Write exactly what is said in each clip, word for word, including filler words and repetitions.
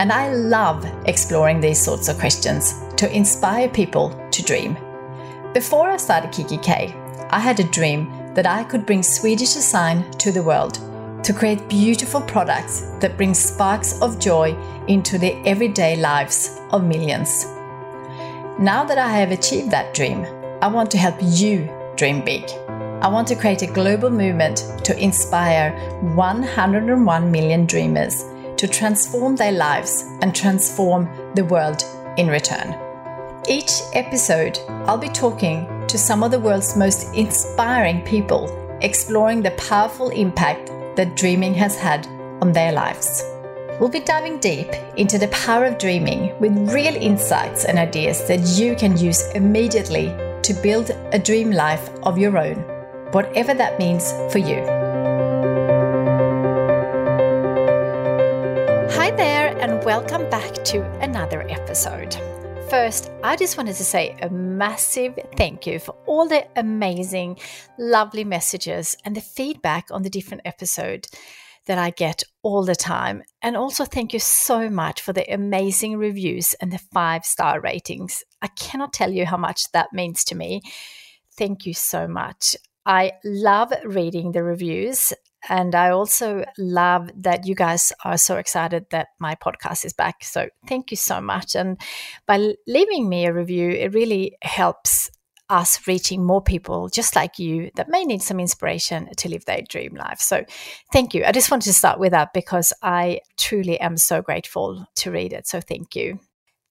And I love exploring these sorts of questions to inspire people to dream. Before I started kikki K, I had a dream that I could bring Swedish design to the world, to create beautiful products that bring sparks of joy into the everyday lives of millions. Now that I have achieved that dream, I want to help you dream big. I want to create a global movement to inspire one hundred one million dreamers to transform their lives and transform the world in return. Each episode, I'll be talking to some of the world's most inspiring people, exploring the powerful impact that dreaming has had on their lives. We'll be diving deep into the power of dreaming with real insights and ideas that you can use immediately to build a dream life of your own, whatever that means for you. Hi there, and welcome back to another episode. First, I just wanted to say a massive thank you for all the amazing, lovely messages and the feedback on the different episodes that I get all the time. And also thank you so much for the amazing reviews and the five-star ratings. I cannot tell you how much that means to me. Thank you so much. I love reading the reviews, and I also love that you guys are so excited that my podcast is back. So thank you so much. And by leaving me a review, it really helps us reaching more people just like you that may need some inspiration to live their dream life. So thank you. I just wanted to start with that because I truly am so grateful to read it. So thank you.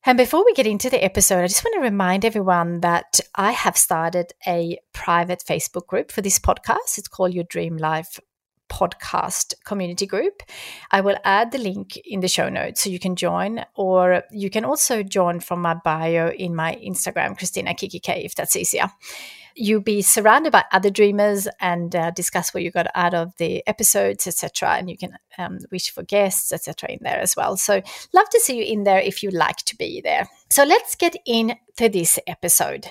And before we get into the episode, I just want to remind everyone that I have started a private Facebook group for this podcast. It's called Your Dream Life Podcast Community Group. I will add the link in the show notes so you can join, or you can also join from my bio in my Instagram, Christina kikki K, if that's easier. You'll be surrounded by other dreamers and uh, discuss what you got out of the episodes, et cetera. And you can um, wish for guests, et cetera, in there as well. So love to see you in there if you like to be there. So let's get into this episode.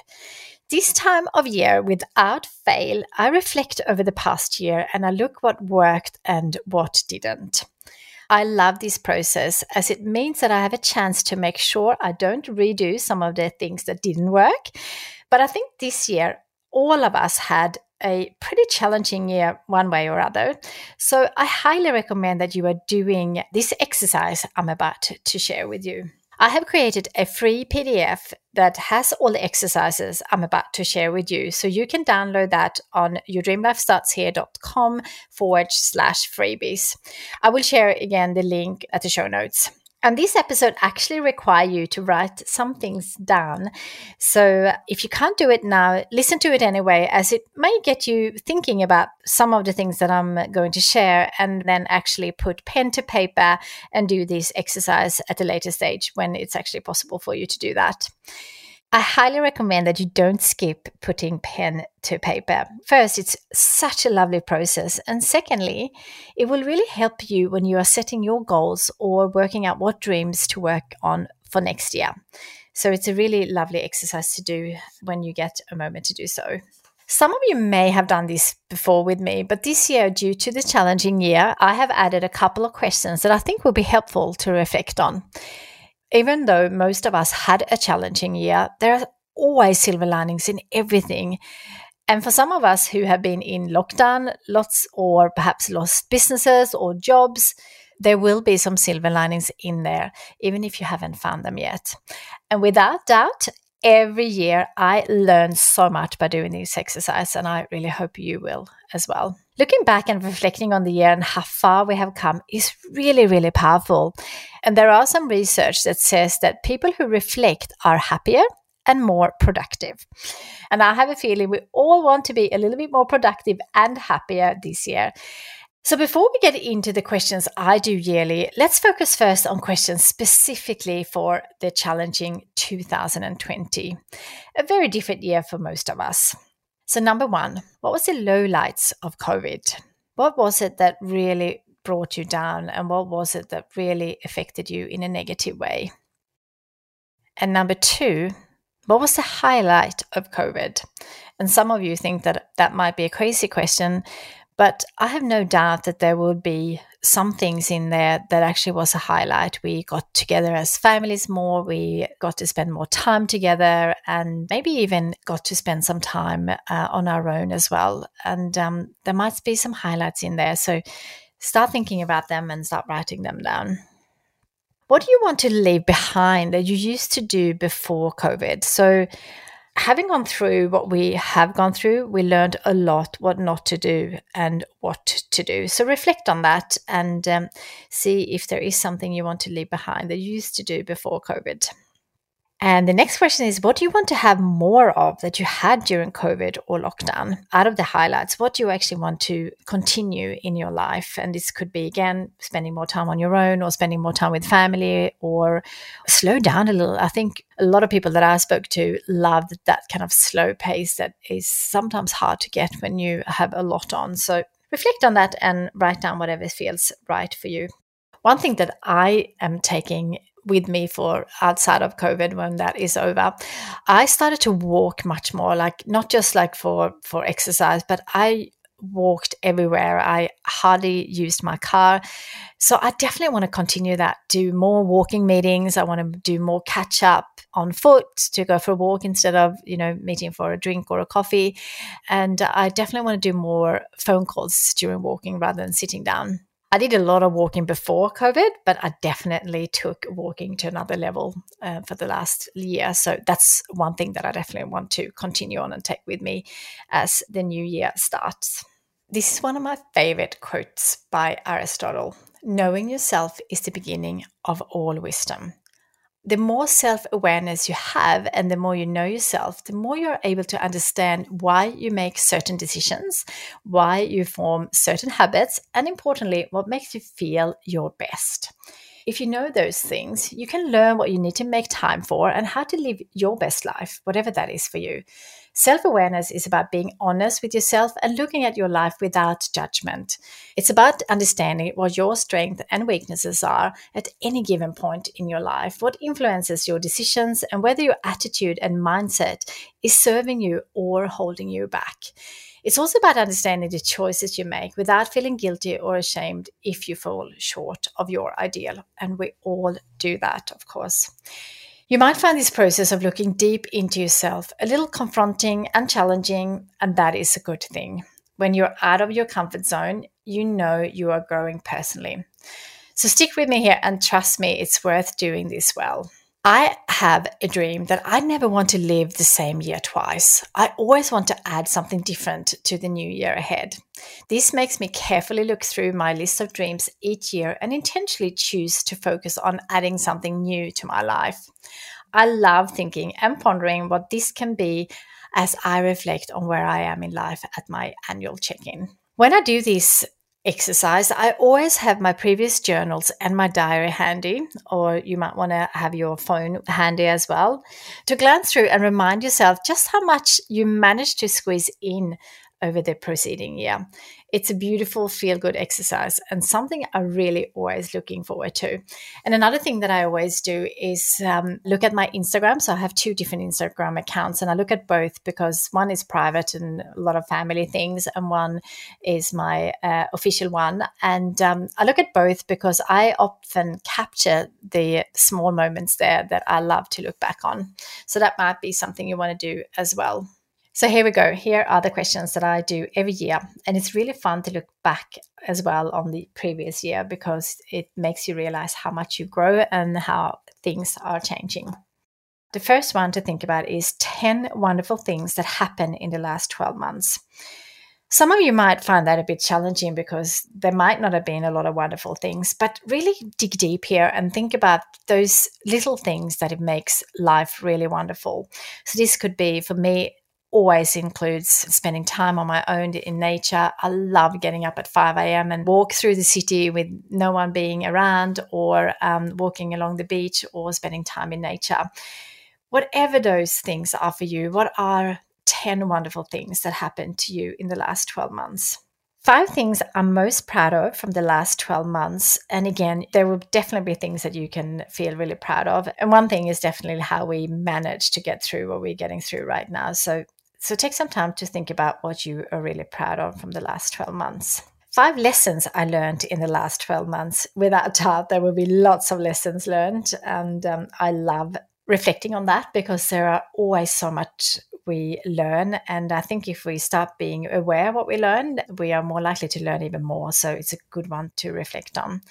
This time of year, without fail, I reflect over the past year and I look what worked and what didn't. I love this process as it means that I have a chance to make sure I don't redo some of the things that didn't work. But I think this year, all of us had a pretty challenging year one way or other. So I highly recommend that you are doing this exercise I'm about to share with you. I have created a free P D F that has all the exercises I'm about to share with you. So you can download that on your dream life starts here dot com forward slash freebies. I will share again the link at the show notes. And this episode actually requires you to write some things down. So if you can't do it now, listen to it anyway, as it may get you thinking about some of the things that I'm going to share, and then actually put pen to paper and do this exercise at a later stage when it's actually possible for you to do that. I highly recommend that you don't skip putting pen to paper. First, it's such a lovely process. And secondly, it will really help you when you are setting your goals or working out what dreams to work on for next year. So it's a really lovely exercise to do when you get a moment to do so. Some of you may have done this before with me, but this year, due to the challenging year, I have added a couple of questions that I think will be helpful to reflect on. Even though most of us had a challenging year, there are always silver linings in everything. And for some of us who have been in lockdown, lots or perhaps lost businesses or jobs, there will be some silver linings in there, even if you haven't found them yet. And without doubt, every year I learn so much by doing this exercise, and I really hope you will as well. Looking back and reflecting on the year and how far we have come is really, really powerful. And there are some research that says that people who reflect are happier and more productive. And I have a feeling we all want to be a little bit more productive and happier this year. So before we get into the questions I do yearly, let's focus first on questions specifically for the challenging two thousand twenty, a very different year for most of us. So number one, what was the lowlights of COVID? What was it that really brought you down, and what was it that really affected you in a negative way? And number two, what was the highlight of COVID? And some of you think that that might be a crazy question, but I have no doubt that there will be some things in there that actually was a highlight. We got together as families more, we got to spend more time together, and maybe even got to spend some time uh, on our own as well. And um, there might be some highlights in there. So start thinking about them and start writing them down. What do you want to leave behind that you used to do before COVID? So having gone through what we have gone through, we learned a lot what not to do and what to do. So reflect on that and um, see if there is something you want to leave behind that you used to do before COVID. And the next question is, what do you want to have more of that you had during COVID or lockdown? Out of the highlights, what do you actually want to continue in your life? And this could be, again, spending more time on your own or spending more time with family, or slow down a little. I think a lot of people that I spoke to loved that kind of slow pace that is sometimes hard to get when you have a lot on. So reflect on that and write down whatever feels right for you. One thing that I am taking with me for outside of COVID, when that is over, I started to walk much more, like not just like for, for exercise, but I walked everywhere. I hardly used my car. So I definitely want to continue that, do more walking meetings. I want to do more catch up on foot, to go for a walk instead of, you know, meeting for a drink or a coffee. And I definitely want to do more phone calls during walking rather than sitting down. I did a lot of walking before COVID, but I definitely took walking to another level uh, for the last year. So that's one thing that I definitely want to continue on and take with me as the new year starts. This is one of my favorite quotes by Aristotle. Knowing yourself is the beginning of all wisdom. The more self-awareness you have and the more you know yourself, the more you're able to understand why you make certain decisions, why you form certain habits, and importantly, what makes you feel your best. If you know those things, you can learn what you need to make time for and how to live your best life, whatever that is for you. Self-awareness is about being honest with yourself and looking at your life without judgment. It's about understanding what your strengths and weaknesses are at any given point in your life, what influences your decisions, and whether your attitude and mindset is serving you or holding you back. It's also about understanding the choices you make without feeling guilty or ashamed if you fall short of your ideal. And we all do that, of course. You might find this process of looking deep into yourself a little confronting and challenging, and that is a good thing. When you're out of your comfort zone, you know you are growing personally. So stick with me here and trust me, it's worth doing this well. I have a dream that I never want to live the same year twice. I always want to add something different to the new year ahead. This makes me carefully look through my list of dreams each year and intentionally choose to focus on adding something new to my life. I love thinking and pondering what this can be as I reflect on where I am in life at my annual check-in. When I do this exercise, I always have my previous journals and my diary handy, or you might want to have your phone handy as well, to glance through and remind yourself just how much you managed to squeeze in over the preceding year. It's a beautiful feel-good exercise and something I'm really always looking forward to. And another thing that I always do is um, look at my Instagram. So I have two different Instagram accounts, and I look at both because one is private and a lot of family things, and one is my uh, official one. And um, I look at both because I often capture the small moments there that I love to look back on. So that might be something you want to do as well. So here we go. Here are the questions that I do every year. And it's really fun to look back as well on the previous year because it makes you realize how much you grow and how things are changing. The first one to think about is ten wonderful things that happened in the last twelve months. Some of you might find that a bit challenging because there might not have been a lot of wonderful things, but really dig deep here and think about those little things that it makes life really wonderful. So this could be, for me, always includes spending time on my own in nature. I love getting up at five a.m. and walk through the city with no one being around, or um, walking along the beach, or spending time in nature. Whatever those things are for you, what are ten wonderful things that happened to you in the last twelve months? Five things I'm most proud of from the last twelve months. And again, there will definitely be things that you can feel really proud of. And one thing is definitely how we managed to get through what we're getting through right now. So, so take some time to think about what you are really proud of from the last twelve months. Five lessons I learned in the last twelve months. Without doubt, there will be lots of lessons learned. And um, I love reflecting on that, because there are always so much we learn. And I think if we start being aware of what we learn, we are more likely to learn even more. So it's a good one to reflect on.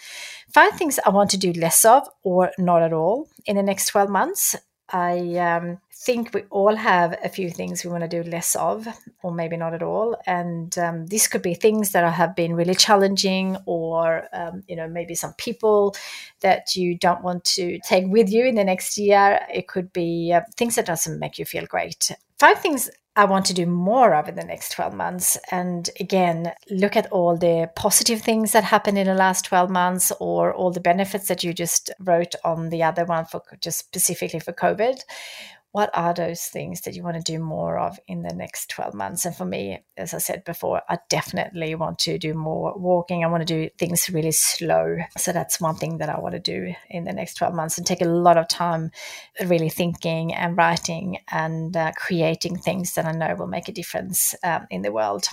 Five things I want to do less of or not at all in the next twelve months. I um, think we all have a few things we want to do less of, or maybe not at all. And um, this could be things that have been really challenging, or, um, you know, maybe some people that you don't want to take with you in the next year. It could be uh, things that doesn't make you feel great. Five things I want to do more of in the next twelve months. And again, look at all the positive things that happened in the last twelve months, or all the benefits that you just wrote on the other one for just specifically for COVID. What are those things that you want to do more of in the next twelve months? And for me, as I said before, I definitely want to do more walking. I want to do things really slow. So that's one thing that I want to do in the next twelve months, and take a lot of time really thinking and writing and uh, creating things that I know will make a difference um, in the world.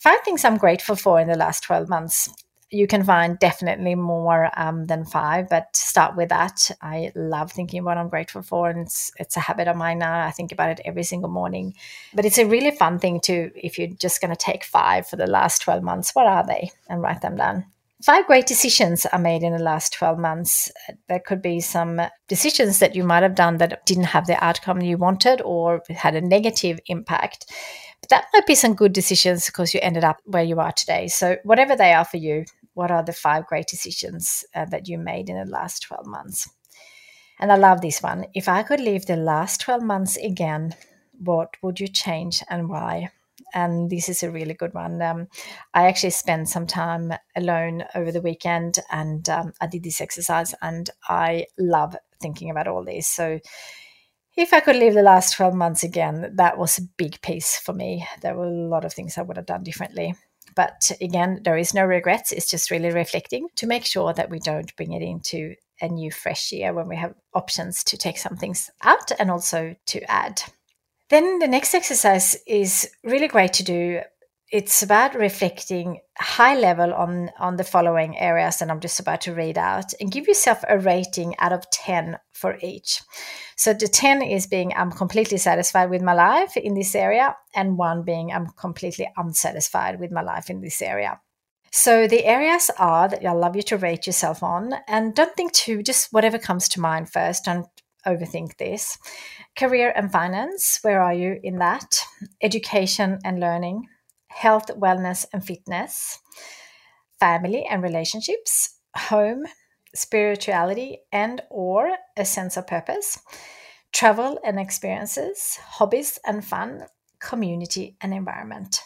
Five things I'm grateful for in the last twelve months. You can find definitely more um, than five, but start with that. I love thinking what I'm grateful for, and it's, it's a habit of mine now. I think about it every single morning. But it's a really fun thing too, if you're just going to take five for the last twelve months, what are they? And write them down. Five great decisions I made in the last twelve months. There could be some decisions that you might have done that didn't have the outcome you wanted, or had a negative impact. But that might be some good decisions, because you ended up where you are today. So whatever they are for you, what are the five great decisions uh, that you made in the last twelve months? And I love this one. If I could live the last twelve months again, what would you change and why? And this is a really good one. Um, I actually spent some time alone over the weekend, and um, I did this exercise, and I love thinking about all this. So if I could live the last twelve months again, that was a big piece for me. There were a lot of things I would have done differently. But again, there is no regrets. It's just really reflecting to make sure that we don't bring it into a new fresh year when we have options to take some things out and also to add. Then the next exercise is really great to do. It's about reflecting high level on, on the following areas that I'm just about to read out, and give yourself a rating out of ten for each. So the ten is being I'm completely satisfied with my life in this area, and one being I'm completely unsatisfied with my life in this area. So the areas are that I love you to rate yourself on, and don't think too, just whatever comes to mind first. Don't overthink this. Career and finance, where are you in that? Education and learning. Health, wellness and fitness, family and relationships, home, spirituality and or a sense of purpose, travel and experiences, hobbies and fun, community and environment.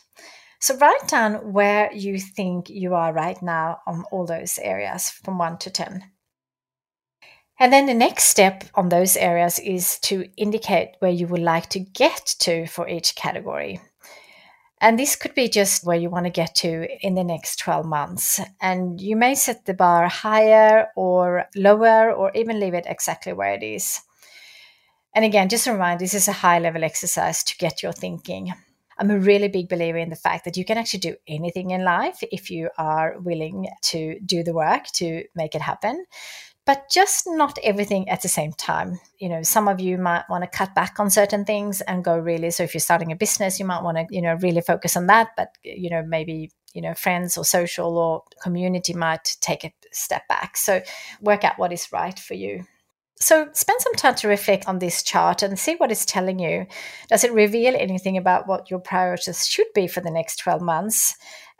So write down where you think you are right now on all those areas from one to ten. And then the next step on those areas is to indicate where you would like to get to for each category. And this could be just where you want to get to in the next twelve months. And you may set the bar higher or lower, or even leave it exactly where it is. And again, just a reminder, this is a high-level exercise to get your thinking. I'm a really big believer in the fact that you can actually do anything in life if you are willing to do the work to make it happen. But just not everything at the same time. You know, some of you might want to cut back on certain things and go really, so if you're starting a business, you might want to, you know, really focus on that. But, you know, maybe, you know, friends or social or community might take a step back. So work out what is right for you. So spend some time to reflect on this chart and see what it's telling you. Does it reveal anything about what your priorities should be for the next twelve months?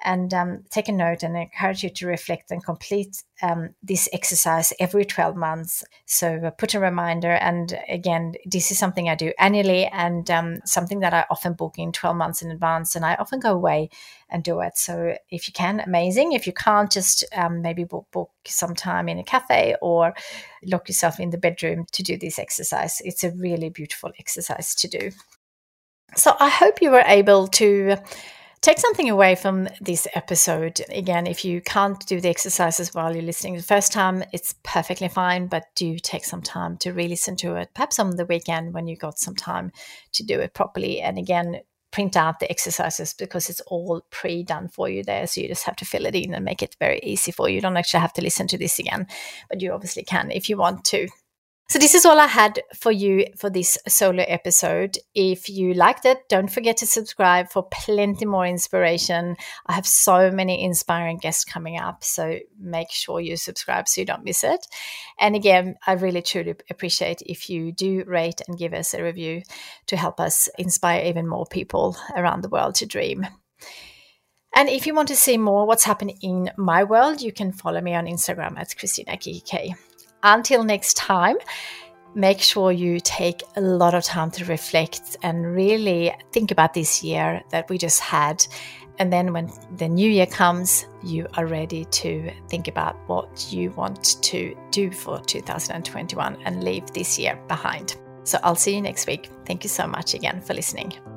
and um, take a note, and I encourage you to reflect and complete um, this exercise every twelve months. So uh, put a reminder. And again, this is something I do annually, and um, something that I often book in twelve months in advance, and I often go away and do it. So if you can, amazing. If you can't, just um, maybe book, book some time in a cafe or lock yourself in the bedroom to do this exercise. It's a really beautiful exercise to do. So I hope you were able to take something away from this episode. Again, if you can't do the exercises while you're listening the first time, it's perfectly fine, but do take some time to re-listen to it, perhaps on the weekend when you got some time to do it properly. And again, print out the exercises because it's all pre-done for you there. So you just have to fill it in and make it very easy for you. You don't actually have to listen to this again, but you obviously can if you want to. So this is all I had for you for this solo episode. If you liked it, don't forget to subscribe for plenty more inspiration. I have so many inspiring guests coming up, so make sure you subscribe so you don't miss it. And again, I really truly appreciate if you do rate and give us a review to help us inspire even more people around the world to dream. And if you want to see more what's happening in my world, you can follow me on Instagram at Christina K K. Until next time, make sure you take a lot of time to reflect and really think about this year that we just had. And then when the new year comes, you are ready to think about what you want to do for two thousand twenty-one and leave this year behind. So I'll see you next week. Thank you so much again for listening.